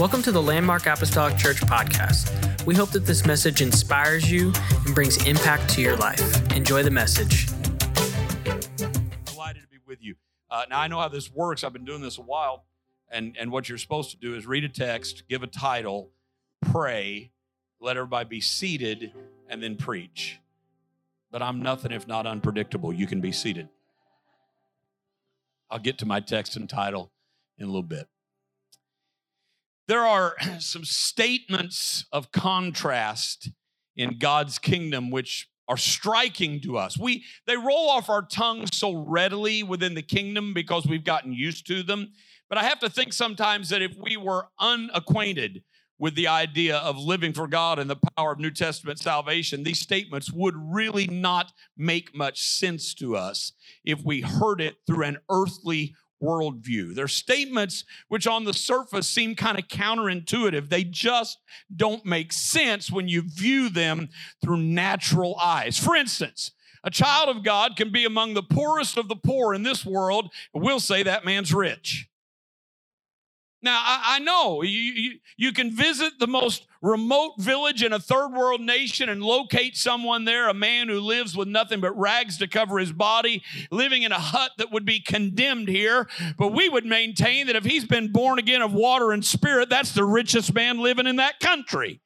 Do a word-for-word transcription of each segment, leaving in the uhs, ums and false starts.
Welcome to the Landmark Apostolic Church podcast. We hope that this message inspires you and brings impact to your life. Enjoy the message. Delighted to be with you. Uh, now, I know how this works. I've been doing this a while, and, and what you're supposed to do is read a text, give a title, pray, let everybody be seated, and then preach. But I'm nothing if not unpredictable. You can be seated. I'll get to my text and title in a little bit. There are some statements of contrast in God's kingdom which are striking to us. We they roll off our tongues so readily within the kingdom because we've gotten used to them. But I have to think sometimes that if we were unacquainted with the idea of living for God and the power of New Testament salvation, these statements would really not make much sense to us if we heard it through an earthly worldview. They're statements which on the surface seem kind of counterintuitive. They just don't make sense when you view them through natural eyes. For instance, a child of God can be among the poorest of the poor in this world, and we'll say that man's rich. Now, I, I know you, you, you can visit the most remote village in a third world nation and locate someone there, a man who lives with nothing but rags to cover his body, living in a hut that would be condemned here. But we would maintain that if he's been born again of water and spirit, that's the richest man living in that country.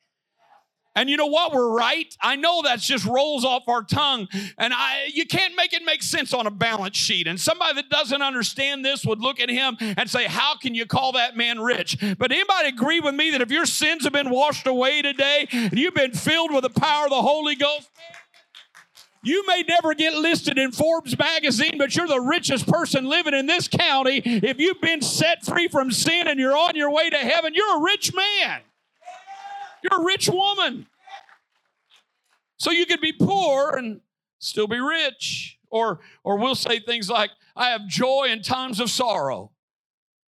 And you know what? We're right. I know that just rolls off our tongue, and I, you can't make it make sense on a balance sheet. And somebody that doesn't understand this would look at him and say, how can you call that man rich? But anybody agree with me that if your sins have been washed away today and you've been filled with the power of the Holy Ghost, you may never get listed in Forbes magazine, but you're the richest person living in this county. If you've been set free from sin and you're on your way to heaven, you're a rich man. You're a rich woman. So you could be poor and still be rich. Or, or we'll say things like, I have joy in times of sorrow.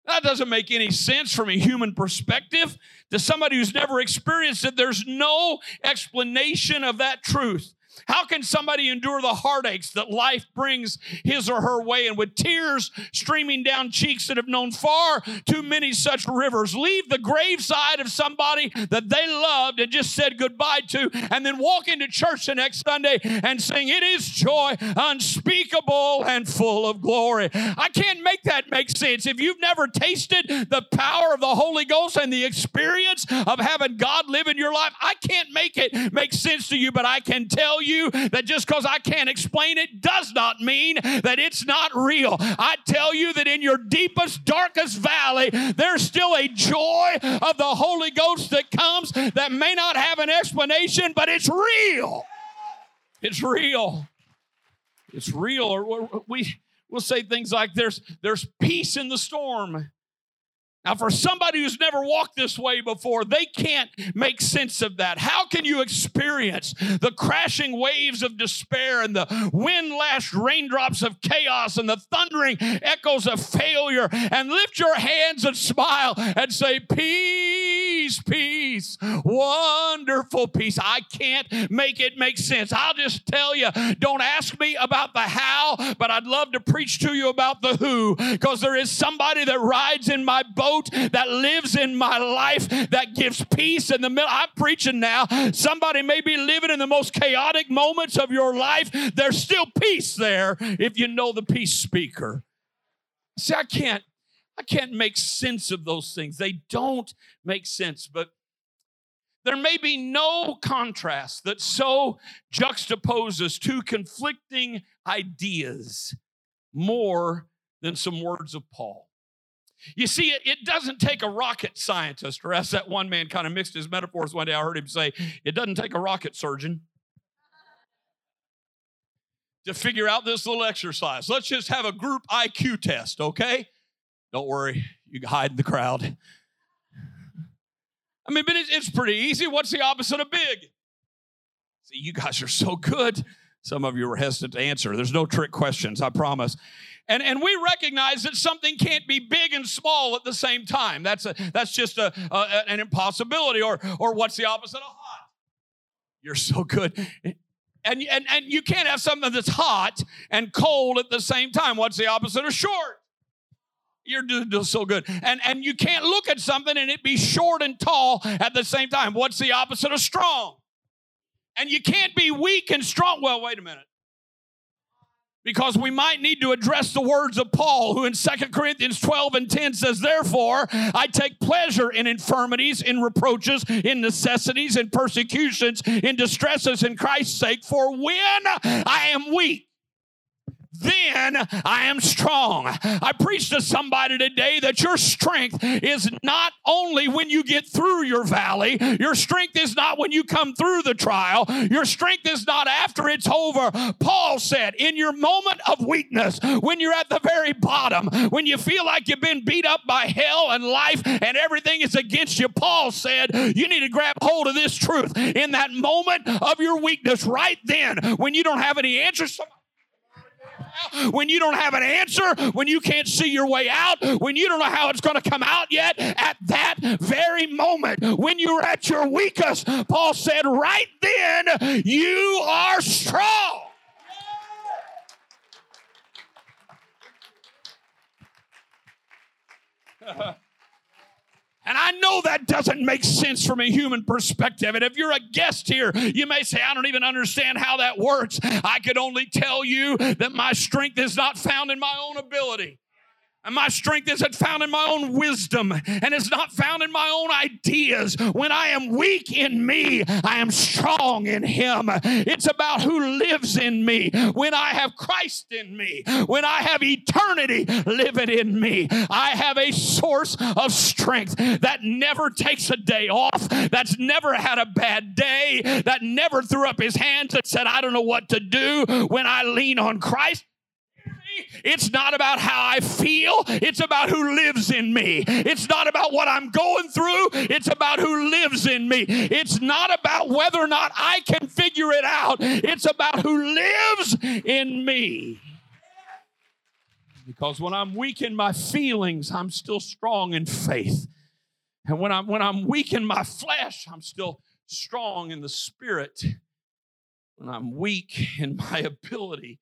That doesn't make any sense from a human perspective. To somebody who's never experienced it, there's no explanation of that truth. How can somebody endure the heartaches that life brings his or her way and with tears streaming down cheeks that have known far too many such rivers? Leave the graveside of somebody that they loved and just said goodbye to and then walk into church the next Sunday and sing, it is joy unspeakable and full of glory. I can't make that make sense. If you've never tasted the power of the Holy Ghost and the experience of having God live in your life, I can't make it make sense to you, but I can tell you you that just because I can't explain it does not mean that it's not real. I tell you that in your deepest, darkest valley, there's still a joy of the Holy Ghost that comes that may not have an explanation, but it's real. It's real. It's real. Or we, we'll say things like there's, there's peace in the storm. Now, for somebody who's never walked this way before, they can't make sense of that. How can you experience the crashing waves of despair and the wind-lashed raindrops of chaos and the thundering echoes of failure and lift your hands and smile and say, peace, peace, wonderful peace. I can't make it make sense. I'll just tell you, don't ask me about the how, but I'd love to preach to you about the who, because there is somebody that rides in my boat that lives in my life that gives peace in the middle. I'm preaching now. Somebody may be living in the most chaotic moments of your life. There's still peace there if you know the peace speaker. See, I can't, I can't make sense of those things. They don't make sense, but there may be no contrast that so juxtaposes two conflicting ideas more than some words of Paul. You see, it, it doesn't take a rocket scientist, or as that one man kind of mixed his metaphors one day, I heard him say, it doesn't take a rocket surgeon to figure out this little exercise. Let's just have a group I Q test, okay? Don't worry, you can hide in the crowd. I mean, but it, it's pretty easy. What's the opposite of big? See, you guys are so good. Some of you were hesitant to answer. There's no trick questions, I promise. And, and we recognize that something can't be big and small at the same time. That's a, that's just a, a, an impossibility. Or, or what's the opposite of hot? You're so good. And, and, and you can't have something that's hot and cold at the same time. What's the opposite of short? You're doing so good. And, and you can't look at something and it be short and tall at the same time. What's the opposite of strong? And you can't be weak and strong. Well, wait a minute. Because we might need to address the words of Paul, who in Second Corinthians twelve and ten says, therefore, I take pleasure in infirmities, in reproaches, in necessities, in persecutions, in distresses in Christ's sake. For when I am weak, then I am strong. I preach to somebody today that your strength is not only when you get through your valley. Your strength is not when you come through the trial. Your strength is not after it's over. Paul said, in your moment of weakness, when you're at the very bottom, when you feel like you've been beat up by hell and life and everything is against you, Paul said, you need to grab hold of this truth. In that moment of your weakness, right then, when you don't have any answers, when you don't have an answer, when you can't see your way out, when you don't know how it's going to come out yet, at that very moment, when you're at your weakest, Paul said, right then, you are strong. Yeah. And I know that doesn't make sense from a human perspective. And if you're a guest here, you may say, I don't even understand how that works. I could only tell you that my strength is not found in my own ability. And my strength isn't found in my own wisdom. And it's not found in my own ideas. When I am weak in me, I am strong in him. It's about who lives in me. When I have Christ in me, when I have eternity living in me, I have a source of strength that never takes a day off, that's never had a bad day, that never threw up his hands and said, I don't know what to do. When I lean on Christ, it's not about how I feel. It's about who lives in me. It's not about what I'm going through. It's about who lives in me. It's not about whether or not I can figure it out. It's about who lives in me. Because when I'm weak in my feelings, I'm still strong in faith. And when I'm, when I'm weak in my flesh, I'm still strong in the spirit. When I'm weak in my ability,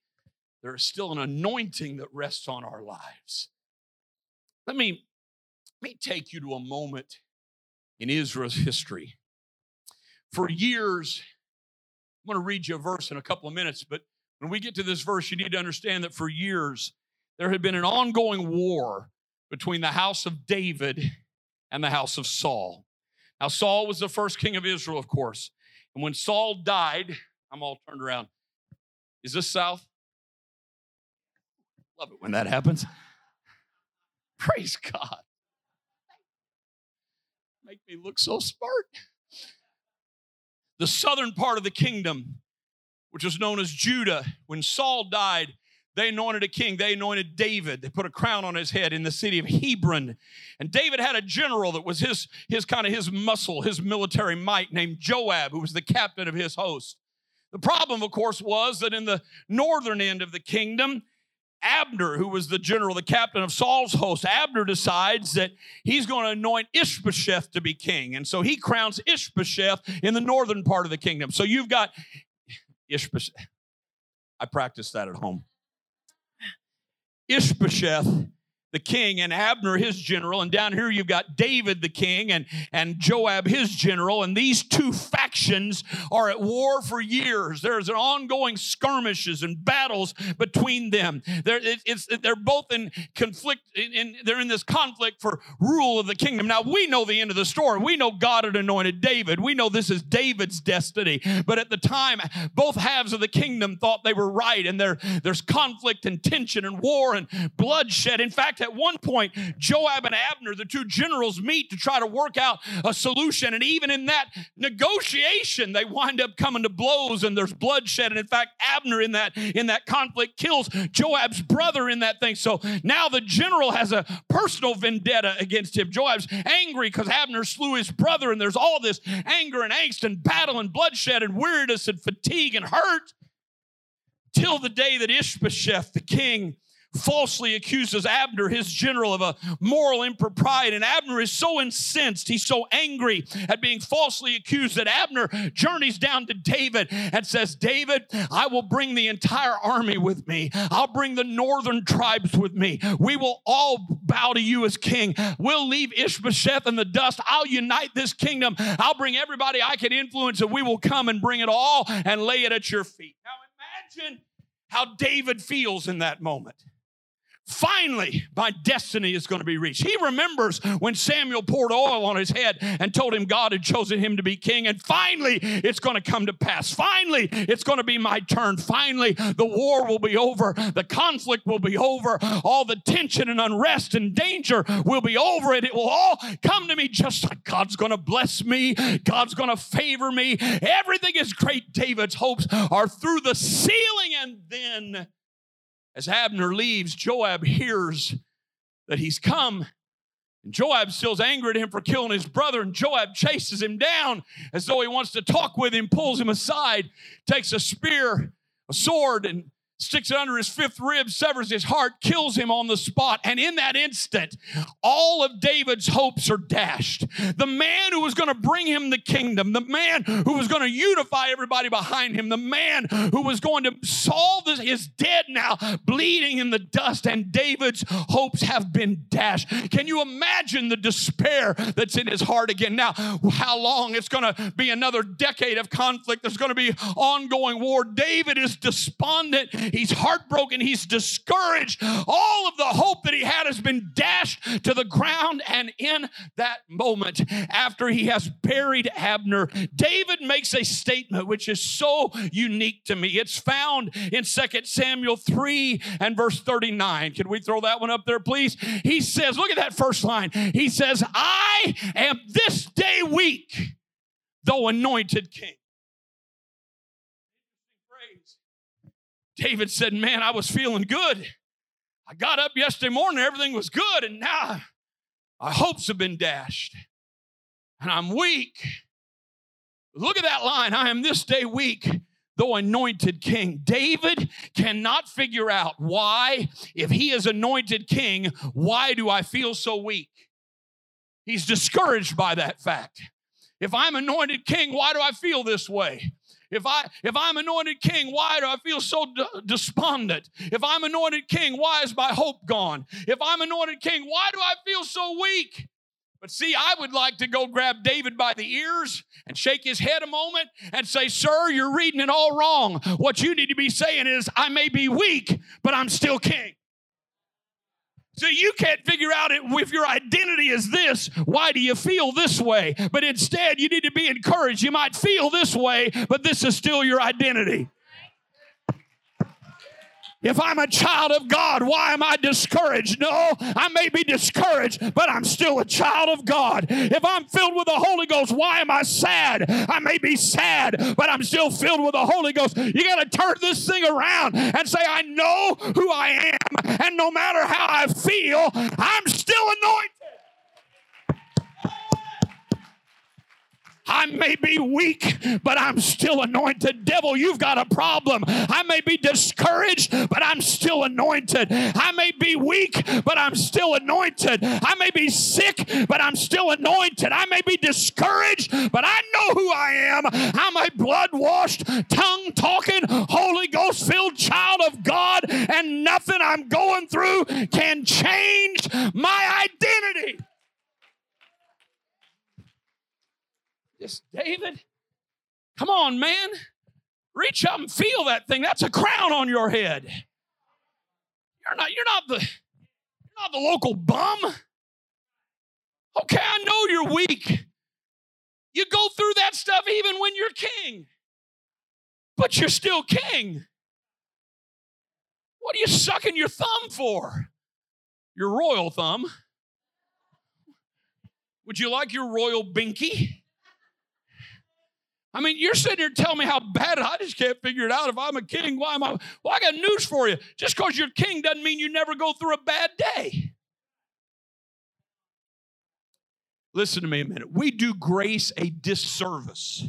there is still an anointing that rests on our lives. Let me, let me take you to a moment in Israel's history. For years, I'm going to read you a verse in a couple of minutes, but when we get to this verse, you need to understand that for years, there had been an ongoing war between the house of David and the house of Saul. Now, Saul was the first king of Israel, of course. And when Saul died, I'm all turned around. Is this south? Love it when that happens. Praise God. Make me look so smart. The southern part of the kingdom, which was known as Judah, when Saul died, they anointed a king. They anointed David. They put a crown on his head in the city of Hebron. And David had a general that was his, his kind of his muscle, his military might, named Joab, who was the captain of his host. The problem, of course, was that in the northern end of the kingdom, Abner, who was the general, the captain of Saul's host, Abner decides that he's going to anoint Ishbosheth to be king. And so he crowns Ishbosheth in the northern part of the kingdom. So you've got Ishbosheth. I practiced that at home. Ishbosheth, the king, and Abner, his general. And down here you've got David, the king, and, and Joab, his general. And these two factions are at war for years. There's an ongoing skirmishes and battles between them. They're, it's, they're both in conflict. In, in, they're in this conflict for rule of the kingdom. Now, we know the end of the story. We know God had anointed David. We know this is David's destiny. But at the time, both halves of the kingdom thought they were right. And there, there's conflict and tension and war and bloodshed. In fact, at one point, Joab and Abner, the two generals, meet to try to work out a solution. And even in that negotiation, they wind up coming to blows and there's bloodshed. And in fact, Abner in that, in that conflict kills Joab's brother in that thing. So now the general has a personal vendetta against him. Joab's angry because Abner slew his brother. And there's all this anger and angst and battle and bloodshed and weariness and fatigue and hurt. Till the day that Ishbosheth, the king, falsely accuses Abner, his general, of a moral impropriety. And Abner is so incensed, he's so angry at being falsely accused that Abner journeys down to David and says, David, I will bring the entire army with me. I'll bring the northern tribes with me. We will all bow to you as king. We'll leave Ishbosheth in the dust. I'll unite this kingdom. I'll bring everybody I can influence, and we will come and bring it all and lay it at your feet. Now imagine how David feels in that moment. Finally, my destiny is going to be reached. He remembers when Samuel poured oil on his head and told him God had chosen him to be king. And finally, it's going to come to pass. Finally, it's going to be my turn. Finally, the war will be over. The conflict will be over. All the tension and unrest and danger will be over. And it will all come to me just like God's going to bless me. God's going to favor me. Everything is great. David's hopes are through the ceiling. And then, as Abner leaves, Joab hears that he's come. And Joab still's angry at him for killing his brother, and Joab chases him down as though he wants to talk with him, pulls him aside, takes a spear, a sword, and sticks it under his fifth rib, severs his heart, kills him on the spot. And in that instant, all of David's hopes are dashed. The man who was going to bring him the kingdom, the man who was going to unify everybody behind him, the man who was going to solve this is dead now, bleeding in the dust, and David's hopes have been dashed. Can you imagine the despair that's in his heart again? Now, how long? It's going to be another decade of conflict. There's going to be ongoing war. David is despondent. He's heartbroken. He's discouraged. All of the hope that he had has been dashed to the ground. And in that moment, after he has buried Abner, David makes a statement which is so unique to me. It's found in Second Samuel three and verse thirty-nine. Can we throw that one up there, please? He says, look at that first line. He says, I am this day weak, though anointed king. David said, man, I was feeling good. I got up yesterday morning, everything was good, and now my hopes have been dashed, and I'm weak. Look at that line, I am this day weak, though anointed king. David cannot figure out why, if he is anointed king, why do I feel so weak? He's discouraged by that fact. If I'm anointed king, why do I feel this way? If, I, if I'm anointed king, why do I feel so d- despondent? If I'm anointed king, why is my hope gone? If I'm anointed king, why do I feel so weak? But see, I would like to go grab David by the ears and shake his head a moment and say, sir, you're reading it all wrong. What you need to be saying is, I may be weak, but I'm still king. So you can't figure out it, if your identity is this, why do you feel this way? But instead, you need to be encouraged. You might feel this way, but this is still your identity. If I'm a child of God, why am I discouraged? No, I may be discouraged, but I'm still a child of God. If I'm filled with the Holy Ghost, why am I sad? I may be sad, but I'm still filled with the Holy Ghost. You got to turn this thing around and say, I know who I am, and no matter how I feel, I'm still anointed. I may be weak, but I'm still anointed. Devil, you've got a problem. I may be discouraged, but I'm still anointed. I may be weak, but I'm still anointed. I may be sick, but I'm still anointed. I may be discouraged, but I know who I am. I'm a blood-washed, tongue-talking, Holy Ghost-filled child of God, and nothing I'm going through can change my identity. Just, David, come on, man. Reach up and feel that thing. That's a crown on your head. You're not, you're not the, you're not the local bum. Okay, I know you're weak. You go through that stuff even when you're king. But you're still king. What are you sucking your thumb for? Your royal thumb. Would you like your royal binky? I mean, you're sitting here telling me how bad I just can't figure it out. If I'm a king, why am I? Well, I got news for you. Just because you're king doesn't mean you never go through a bad day. Listen to me a minute. We do grace a disservice.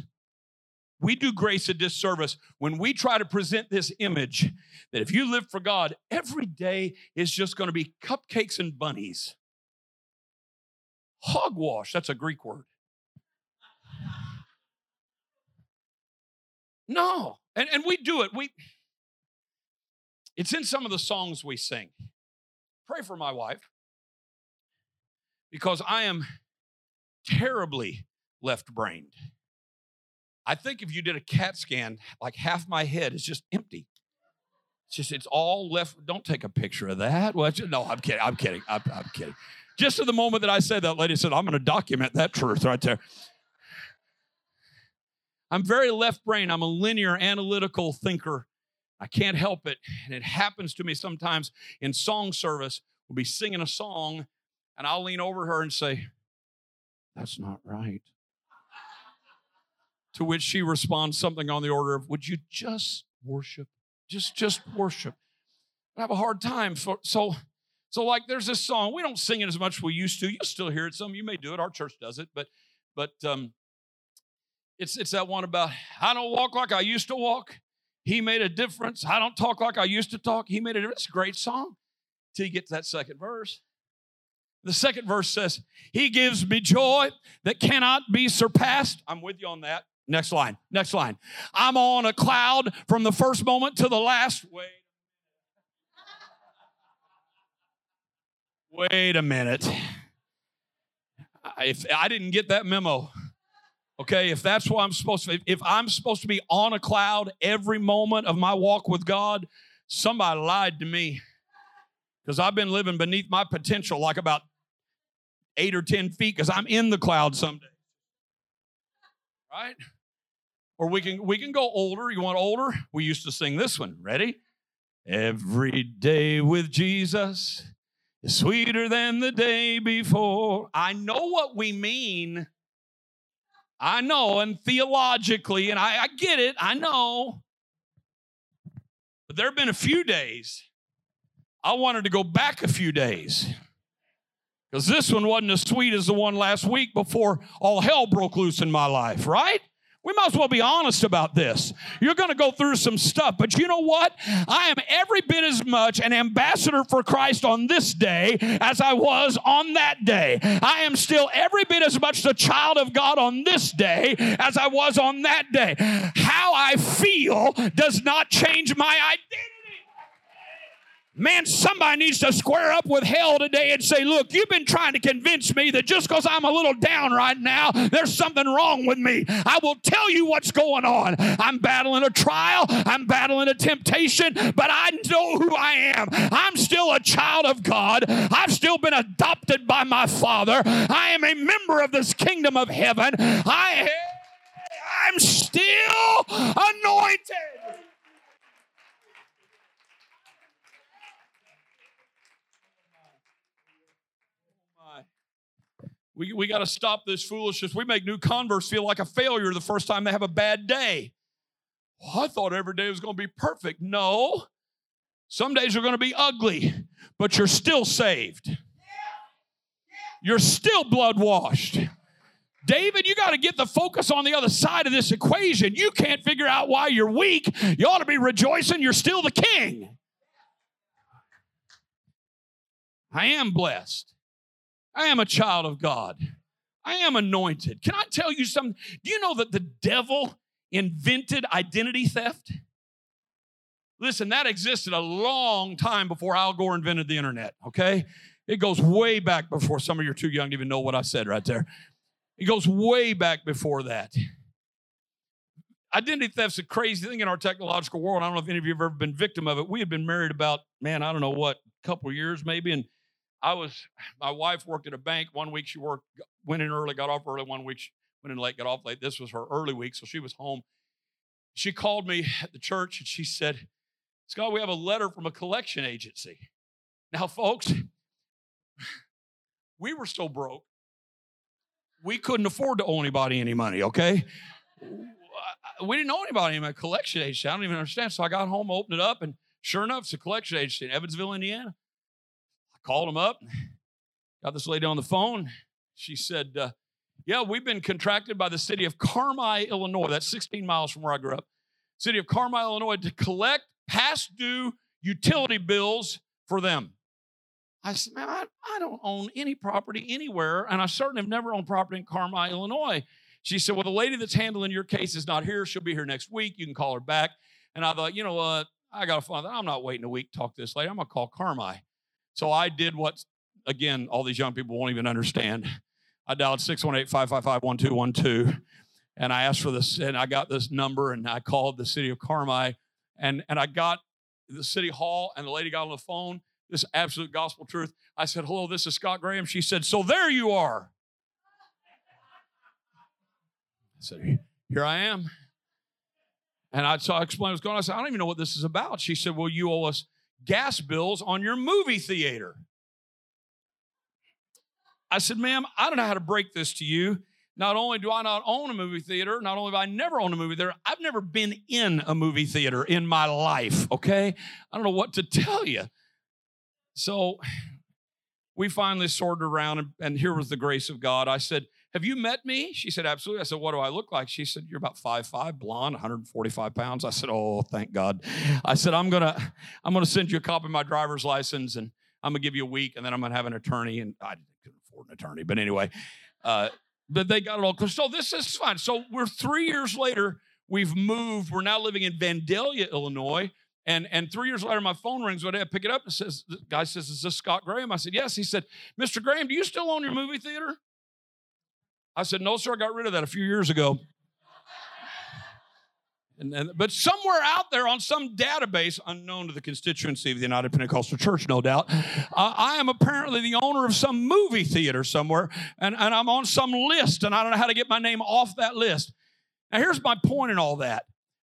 We do grace a disservice when we try to present this image that if you live for God, every day is just going to be cupcakes and bunnies. Hogwash, that's a Greek word. No, and, and we do it. We It's in some of the songs we sing. Pray for my wife. because I am terribly left-brained. I think if you did a CAT scan, like half my head is just empty. It's just, it's all left. Don't take a picture of that. Well, just, no, I'm kidding. I'm kidding. I'm, I'm kidding. Just to the moment that I said that, lady said, I'm going to document that truth right there. I'm very left-brained. I'm a linear, analytical thinker. I can't help it. And it happens to me sometimes in song service. We'll be singing a song, and I'll lean over her and say, that's not right. To which she responds something on the order of, would you just worship? Just, just worship. I have a hard time. For, so, so like there's this song. We don't sing it as much as we used to. You'll still hear it. Some of you may do it. Our church does it. But, but um, it's, it's that one about, I don't walk like I used to walk. He made a difference. I don't talk like I used to talk. He made a difference. It's a great song. Till you get to that second verse. The second verse says, he gives me joy that cannot be surpassed. I'm with you on that. Next line, next line. I'm on a cloud from the first moment to the last. Wait. Wait a minute. If I didn't get that memo, okay, if that's what I'm supposed to, if I'm supposed to be on a cloud every moment of my walk with God, somebody lied to me, because I've been living beneath my potential like about eight or ten feet because I'm in the cloud someday. Right? Or we can we can go older. You want older? We used to sing this one. Ready? Every day with Jesus is sweeter than the day before. I know what we mean. I know, and theologically, and I, I get it. I know. But there have been a few days I wanted to go back a few days, because this one wasn't as sweet as the one last week before all hell broke loose in my life, right? We might as well be honest about this. You're going to go through some stuff, but you know what? I am every bit as much an ambassador for Christ on this day as I was on that day. I am still every bit as much the child of God on this day as I was on that day. How I feel does not change my identity. Man, somebody needs to square up with hell today and say, look, you've been trying to convince me that just because I'm a little down right now, there's something wrong with me. I will tell you what's going on. I'm battling a trial. I'm battling a temptation, but I know who I am. I'm still a child of God. I've still been adopted by my Father. I am a member of this kingdom of heaven. I, I'm still anointed. We we got to stop this foolishness. We make new converts feel like a failure the first time they have a bad day. Well, I thought every day was going to be perfect. No. Some days are going to be ugly, but you're still saved. Yeah. Yeah. You're still blood washed. David, you got to get the focus on the other side of this equation. You can't figure out why you're weak. You ought to be rejoicing. You're still the king. I am blessed. I am a child of God. I am anointed. Can I tell you something? Do you know that the devil invented identity theft? Listen, that existed a long time before Al Gore invented the internet, okay? It goes way back before. Some of you are too young to even know what I said right there. It goes way back before that. Identity theft's a crazy thing in our technological world. I don't know if any of you have ever been victim of it. We had been married about, man, I don't know what, a couple of years maybe, and I was, my wife worked at a bank. One week she worked, went in early, got off early. One week she went in late, got off late. This was her early week, so she was home. She called me at the church, and she said, Scott, we have a letter from a collection agency. Now, folks, we were so broke, we couldn't afford to owe anybody any money, okay? We didn't owe anybody any collection agency. I don't even understand. So I got home, opened it up, and sure enough, it's a collection agency in Evansville, Indiana. Called him up, got this lady on the phone. She said, uh, yeah, we've been contracted by the city of Carmi, Illinois. That's sixteen miles from where I grew up. City of Carmi, Illinois, to collect past due utility bills for them. I said, man, I, I don't own any property anywhere, and I certainly have never owned property in Carmi, Illinois. She said, well, the lady that's handling your case is not here. She'll be here next week. You can call her back. And I thought, you know what? I got to find out. I'm not waiting a week to talk to this lady. I'm going to call Carmi. So I did what again, all these young people won't even understand. I dialed six one eight, five five five, one two one two, and I asked for this, and I got this number, and I called the city of Carmi, and, and I got the city hall, and the lady got on the phone. This absolute gospel truth. I said, hello, this is Scott Graham. She said, so there you are. I said, here I am. And I, so I explained what's going on. I said, I don't even know what this is about. She said, well, you owe us gas bills on your movie theater. I said, ma'am, I don't know how to break this to you. Not only do I not own a movie theater, not only have I never owned a movie theater, I've never been in a movie theater in my life, okay? I don't know what to tell you. So we finally sorted around, and, and here was the grace of God. I said, have you met me? She said, absolutely. I said, what do I look like? She said, you're about five five, blonde, one hundred forty-five pounds. I said, oh, thank God. I said, I'm going to I'm gonna send you a copy of my driver's license, and I'm going to give you a week, and then I'm going to have an attorney, and I couldn't afford an attorney, but anyway. Uh, But they got it all. So this is fine. So we're three years later, we've moved. We're now living in Vandalia, Illinois. And, and three years later, my phone rings. One day I pick it up and says, the guy says, is this Scott Graham? I said, yes. He said, Mister Graham, do you still own your movie theater? I said, no, sir. I got rid of that a few years ago. And, and, but somewhere out there on some database, unknown to the constituency of the United Pentecostal Church, no doubt, uh, I am apparently the owner of some movie theater somewhere, and, and I'm on some list, and I don't know how to get my name off that list. Now, here's my point in all that.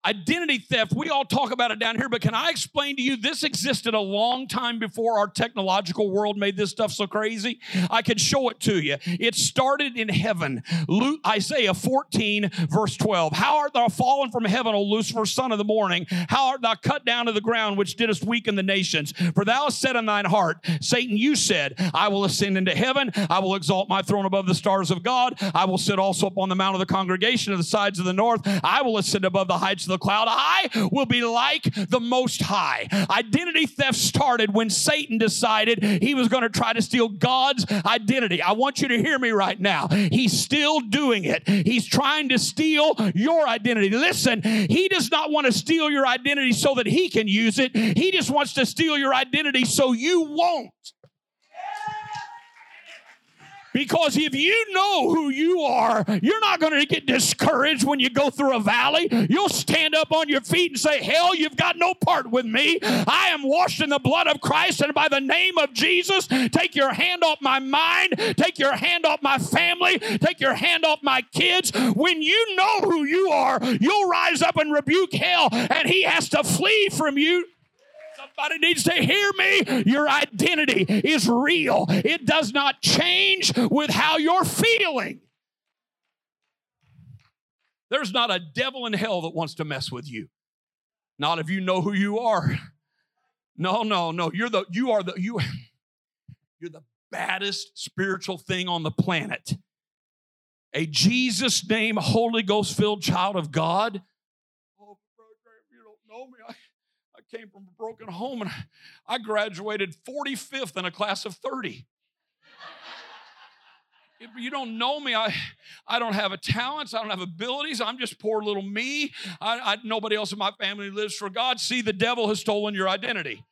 Identity theft, we all talk about it down here, but can I explain to you this existed a long time before our technological world made this stuff so crazy? I can show it to you. It started in heaven. Luke, Isaiah fourteen, verse twelve. How art thou fallen from heaven, O Lucifer, son of the morning? How art thou cut down to the ground, which didst weaken the nations? For thou hast said in thine heart, Satan, you said, I will ascend into heaven. I will exalt my throne above the stars of God. I will sit also upon the mount of the congregation of the sides of the north. I will ascend above the heights of the the cloud. I will be like the Most High. Identity theft started when Satan decided he was going to try to steal God's identity. I want you to hear me right now. He's still doing it. He's trying to steal your identity. Listen, he does not want to steal your identity so that he can use it. He just wants to steal your identity so you won't. Because if you know who you are, you're not going to get discouraged when you go through a valley. You'll stand up on your feet and say, hell, you've got no part with me. I am washed in the blood of Christ, and by the name of Jesus, take your hand off my mind, take your hand off my family, take your hand off my kids. When you know who you are, you'll rise up and rebuke hell, and he has to flee from you. Somebody needs to hear me. Your identity is real. It does not change with how you're feeling. There's not a devil in hell that wants to mess with you. Not if you know who you are. No, no, no. You're the you are the you you're the baddest spiritual thing on the planet. A Jesus name, Holy Ghost filled child of God. Oh, you don't know me. I came from a broken home, and I graduated forty-fifth in a class of thirty. If you don't know me, I, I don't have a talents. I don't have abilities. I'm just poor little me. I, I, nobody else in my family lives for God. See, the devil has stolen your identity.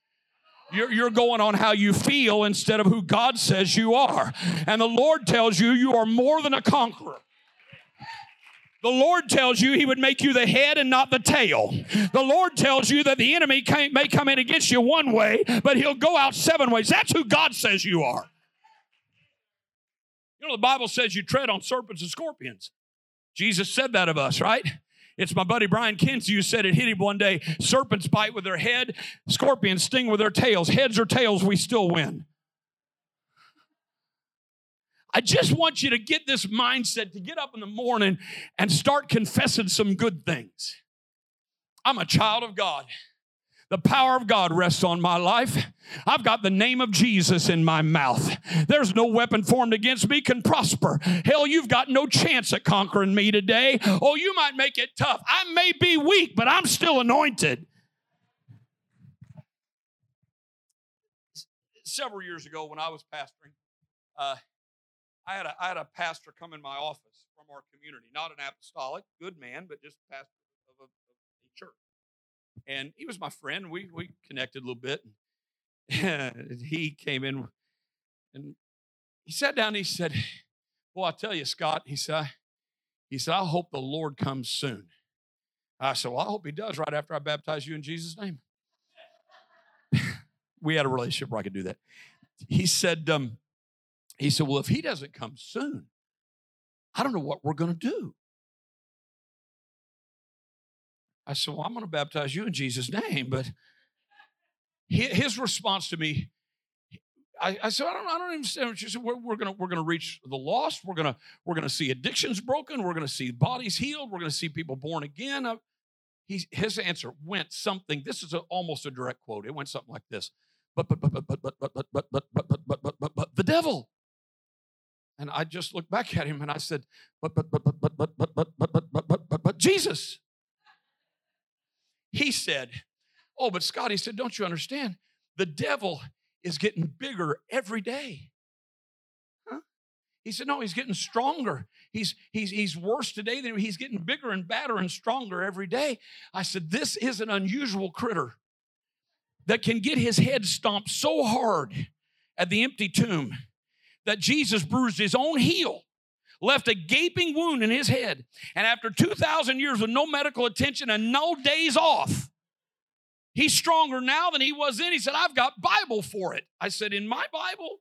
You're, you're going on how you feel instead of who God says you are. And the Lord tells you you are more than a conqueror. The Lord tells you he would make you the head and not the tail. The Lord tells you that the enemy can't, may come in against you one way, but he'll go out seven ways. That's who God says you are. You know, the Bible says you tread on serpents and scorpions. Jesus said that of us, right? It's my buddy Brian Kinsey who said it hit him one day. Serpents bite with their head. Scorpions sting with their tails. Heads or tails, we still win. I just want you to get this mindset to get up in the morning and start confessing some good things. I'm a child of God. The power of God rests on my life. I've got the name of Jesus in my mouth. There's no weapon formed against me can prosper. Hell, you've got no chance at conquering me today. Oh, you might make it tough. I may be weak, but I'm still anointed. Several years ago when I was pastoring, uh, I had, a, I had a pastor come in my office from our community, not an apostolic, good man, but just a pastor of a, of a church. And he was my friend. We we connected a little bit. And he came in And he sat down and he said, well, I tell you, Scott, he said, he said, I hope the Lord comes soon. I said, well, I hope he does right after I baptize you in Jesus' name. We had a relationship where I could do that. He said, um, he said, well, if he doesn't come soon, I don't know what we're going to do. I said, well, I'm going to baptize you in Jesus' name. But his response to me, I, I said, I don't, I don't understand what you said. We're, we're going we're gonna reach the lost. We're going we're gonna see addictions broken. We're going to see bodies healed. We're going to see people born again. I, he, his answer went something. This is a, almost a direct quote. It went something like this. But, but, but, but, but, but, but, but, but, but, but, but, but, but, but, but, the devil. And I just looked back at him and I said, but, but, but, but, but, but, but, but, but, but, but, but, but, but, Jesus. He said, oh, but Scott, he said, don't you understand? The devil is getting bigger every day. Huh? He said, no, he's getting stronger. He's, he's, he's worse today than he's getting bigger and badder and stronger every day. I said, this is an unusual critter that can get his head stomped so hard at the empty tomb that Jesus bruised his own heel, left a gaping wound in his head, and after two thousand years with no medical attention and no days off, he's stronger now than he was then. He said, I've got Bible for it. I said, in my Bible?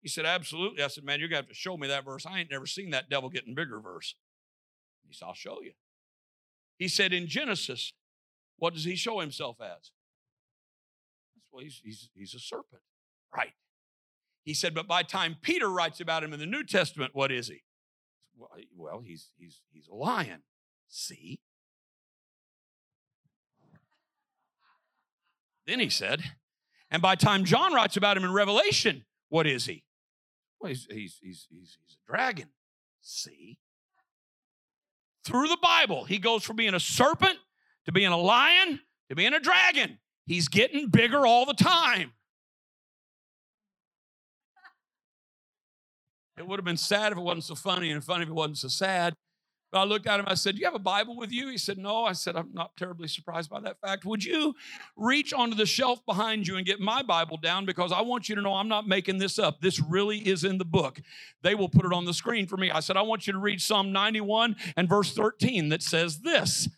He said, absolutely. I said, man, you're going to have to show me that verse. I ain't never seen that devil getting bigger verse. He said, I'll show you. He said, in Genesis, what does he show himself as? Well, he's, he's, he's a serpent. Right. He said, but by the time Peter writes about him in the New Testament, what is he? Well, he's, he's, he's a lion. See? Then he said, and by the time John writes about him in Revelation, what is he? Well, he's, he's, he's, he's, he's a dragon. See? Through the Bible, he goes from being a serpent to being a lion to being a dragon. He's getting bigger all the time. It would have been sad if it wasn't so funny and funny if it wasn't so sad. But I looked at him, I said, do you have a Bible with you? He said, no. I said, I'm not terribly surprised by that fact. Would you reach onto the shelf behind you and get my Bible down? Because I want you to know I'm not making this up. This really is in the book. They will put it on the screen for me. I said, I want you to read Psalm ninety-one and verse thirteen that says this.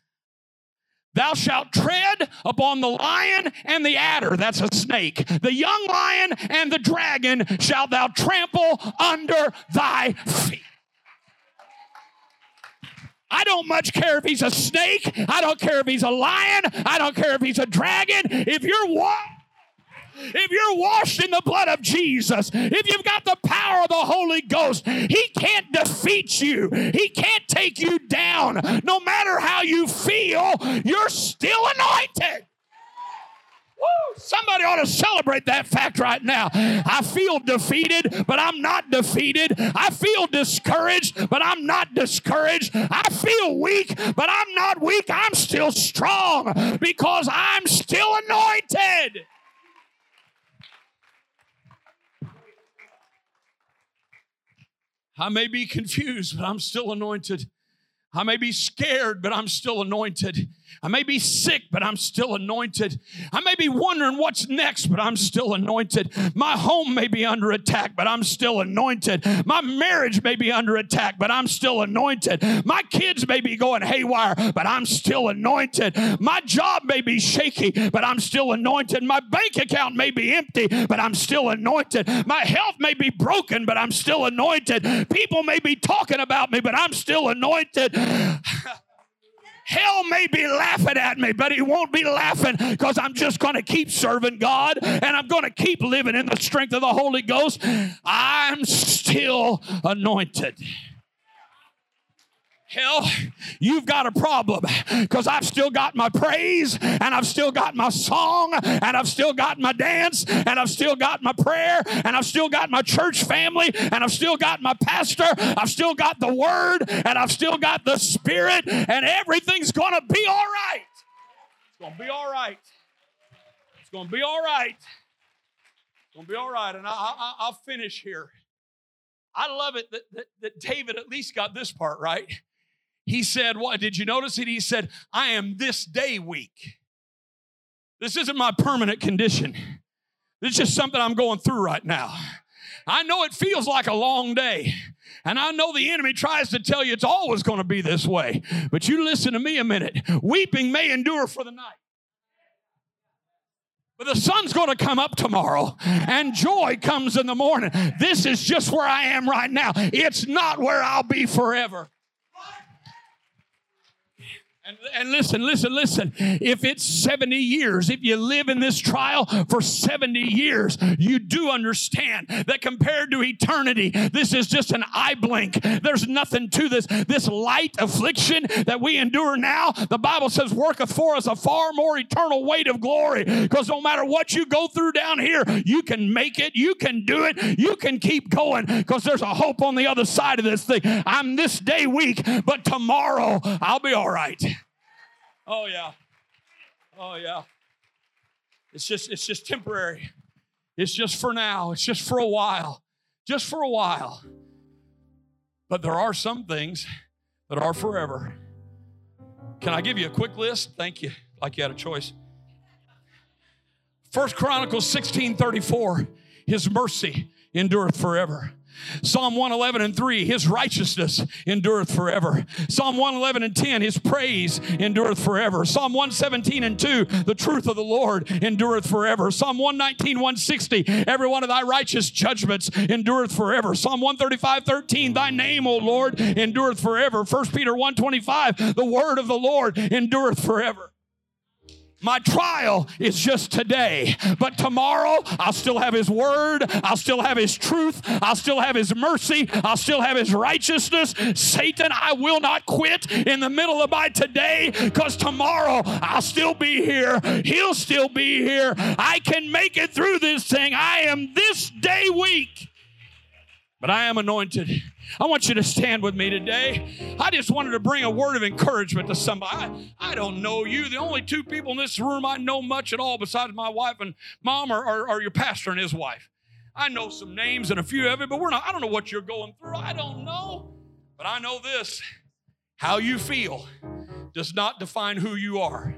Thou shalt tread upon the lion and the adder, that's a snake, the young lion and the dragon shalt thou trample under thy feet. I don't much care if he's a snake. I don't care if he's a lion. I don't care if he's a dragon. If you're what? If you're washed in the blood of Jesus, if you've got the power of the Holy Ghost, he can't defeat you. He can't take you down. No matter how you feel, you're still anointed. Woo! Somebody ought to celebrate that fact right now. I feel defeated, but I'm not defeated. I feel discouraged, but I'm not discouraged. I feel weak, but I'm not weak. I'm still strong because I'm still anointed. I may be confused, but I'm still anointed. I may be scared, but I'm still anointed. I may be sick, but I'm still anointed. I may be wondering what's next, but I'm still anointed. My home may be under attack, but I'm still anointed. My marriage may be under attack, but I'm still anointed. My kids may be going haywire, but I'm still anointed. My job may be shaky, but I'm still anointed. My bank account may be empty, but I'm still anointed. My health may be broken, but I'm still anointed. People may be talking about me, but I'm still anointed. Hell may be laughing at me, but he won't be laughing because I'm just going to keep serving God and I'm going to keep living in the strength of the Holy Ghost. I'm still anointed. Hell, you've got a problem because I've still got my praise and I've still got my song and I've still got my dance and I've still got my prayer and I've still got my church family and I've still got my pastor. I've still got the word and I've still got the spirit and everything's going to be all right. It's going to be all right. It's going to be all right. It's going to be all right. And I, I, I'll finish here. I love it that, that, that David at least got this part right. He said, what, did you notice it? He said, I am this day weak. This isn't my permanent condition. This is just something I'm going through right now. I know it feels like a long day. And I know the enemy tries to tell you it's always going to be this way. But you listen to me a minute. Weeping may endure for the night, but the sun's going to come up tomorrow, and joy comes in the morning. This is just where I am right now. It's not where I'll be forever. And, and listen, listen, listen. If it's seventy years, if you live in this trial for seventy years, you do understand that compared to eternity, this is just an eye blink. There's nothing to this. This light affliction that we endure now, the Bible says, worketh for us a far more eternal weight of glory. Because no matter what you go through down here, you can make it, you can do it, you can keep going, because there's a hope on the other side of this thing. I'm this day weak, but tomorrow I'll be all right. Oh, yeah. Oh, yeah. It's just it's just temporary. It's just for now. It's just for a while. Just for a while. But there are some things that are forever. Can I give you a quick list? Thank you. Like you had a choice. First Chronicles sixteen thirty-four, his mercy endureth forever. Psalm one eleven and three, his righteousness endureth forever. Psalm one eleven and ten, his praise endureth forever. Psalm one seventeen and two, the truth of the Lord endureth forever. Psalm one nineteen, one sixty, every one of thy righteous judgments endureth forever. Psalm one thirty-five, thirteen, thy name, O Lord, endureth forever. First Peter one twenty-five, the word of the Lord endureth forever. My trial is just today, but tomorrow I'll still have his word. I'll still have his truth. I'll still have his mercy. I'll still have his righteousness. Satan, I will not quit in the middle of my today, because tomorrow I'll still be here. He'll still be here. I can make it through this thing. I am this day weak, but I am anointed. I want you to stand with me today. I just wanted to bring a word of encouragement to somebody. I, I don't know you. The only two people in this room I know much at all besides my wife and mom are, are, are your pastor and his wife. I know some names and a few of it, but we're not. I don't know what you're going through. I don't know. But I know this. How you feel does not define who you are.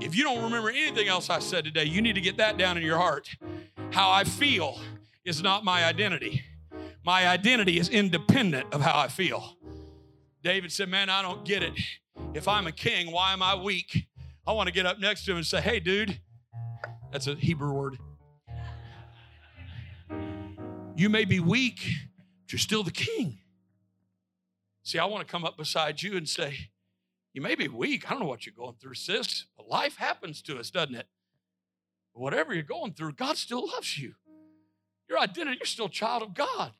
If you don't remember anything else I said today, you need to get that down in your heart. How I feel is not my identity. My identity is independent of how I feel. David said, man, I don't get it. If I'm a king, why am I weak? I want to get up next to him and say, hey, dude, that's a Hebrew word. You may be weak, but you're still the king. See, I want to come up beside you and say, you may be weak. I don't know what you're going through, sis, but life happens to us, doesn't it? But whatever you're going through, God still loves you. Your identity, you're still a child of God.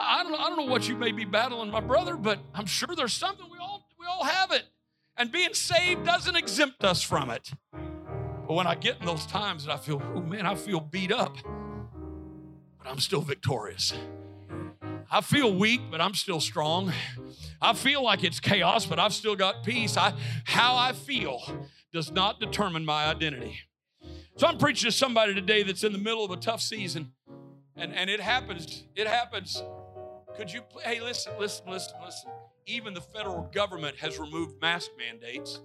I don't, I don't know what you may be battling, my brother, but I'm sure there's something. We all, we all have it. And being saved doesn't exempt us from it. But when I get in those times and I feel, oh, man, I feel beat up, but I'm still victorious. I feel weak, but I'm still strong. I feel like it's chaos, but I've still got peace. I, how I feel does not determine my identity. So I'm preaching to somebody today that's in the middle of a tough season, and, and it happens. It happens. Could you, hey, listen, listen, listen, listen. Even the federal government has removed mask mandates.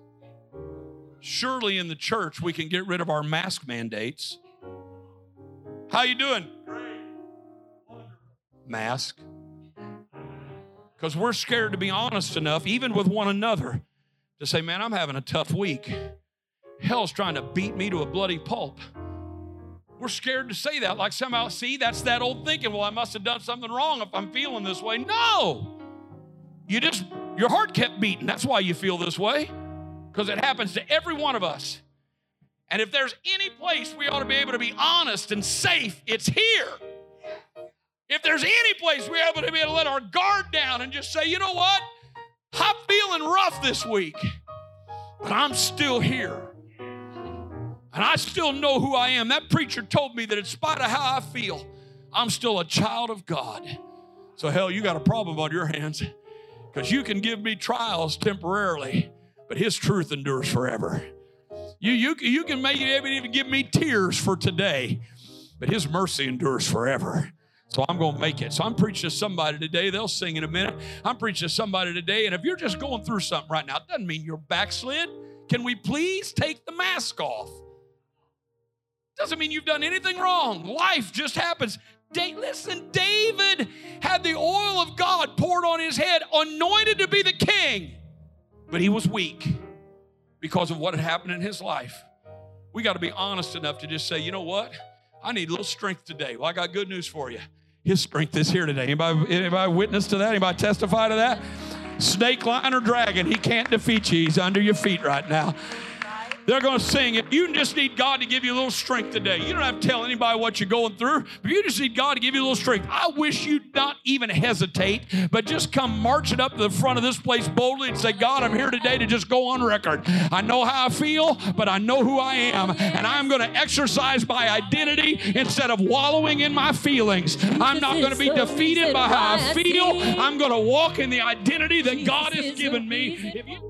Surely in the church we can get rid of our mask mandates. How you doing? Great. Mask. Because we're scared to be honest enough, even with one another, to say, man, I'm having a tough week. Hell's trying to beat me to a bloody pulp. We're scared to say that. Like somehow, see, that's that old thinking. Well, I must have done something wrong if I'm feeling this way. No. You just, your heart kept beating. That's why you feel this way, because it happens to every one of us. And if there's any place we ought to be able to be honest and safe, it's here. If there's any place we're able to be able to let our guard down and just say, you know what? I'm feeling rough this week, but I'm still here. And I still know who I am. That preacher told me that in spite of how I feel, I'm still a child of God. So, hell, you got a problem on your hands, because you can give me trials temporarily, but his truth endures forever. You, you, you can make it even give me tears for today, but his mercy endures forever. So I'm going to make it. So I'm preaching to somebody today. They'll sing in a minute. I'm preaching to somebody today. And if you're just going through something right now, it doesn't mean you're backslid. Can we please take the mask off? Doesn't mean you've done anything wrong. Life just happens. Da- Listen, David had the oil of God poured on his head, anointed to be the king, but he was weak because of what had happened in his life. We got to be honest enough to just say, you know what? I need a little strength today. Well, I got good news for you. His strength is here today. Anybody, anybody witness to that? Anybody testify to that? Snake, lion, or dragon, he can't defeat you. He's under your feet right now. They're going to sing it. You just need God to give you a little strength today. You don't have to tell anybody what you're going through, but you just need God to give you a little strength. I wish you'd not even hesitate, but just come marching up to the front of this place boldly and say, God, I'm here today to just go on record. I know how I feel, but I know who I am, and I'm going to exercise my identity instead of wallowing in my feelings. I'm not going to be defeated by how I feel. I'm going to walk in the identity that God has given me. If you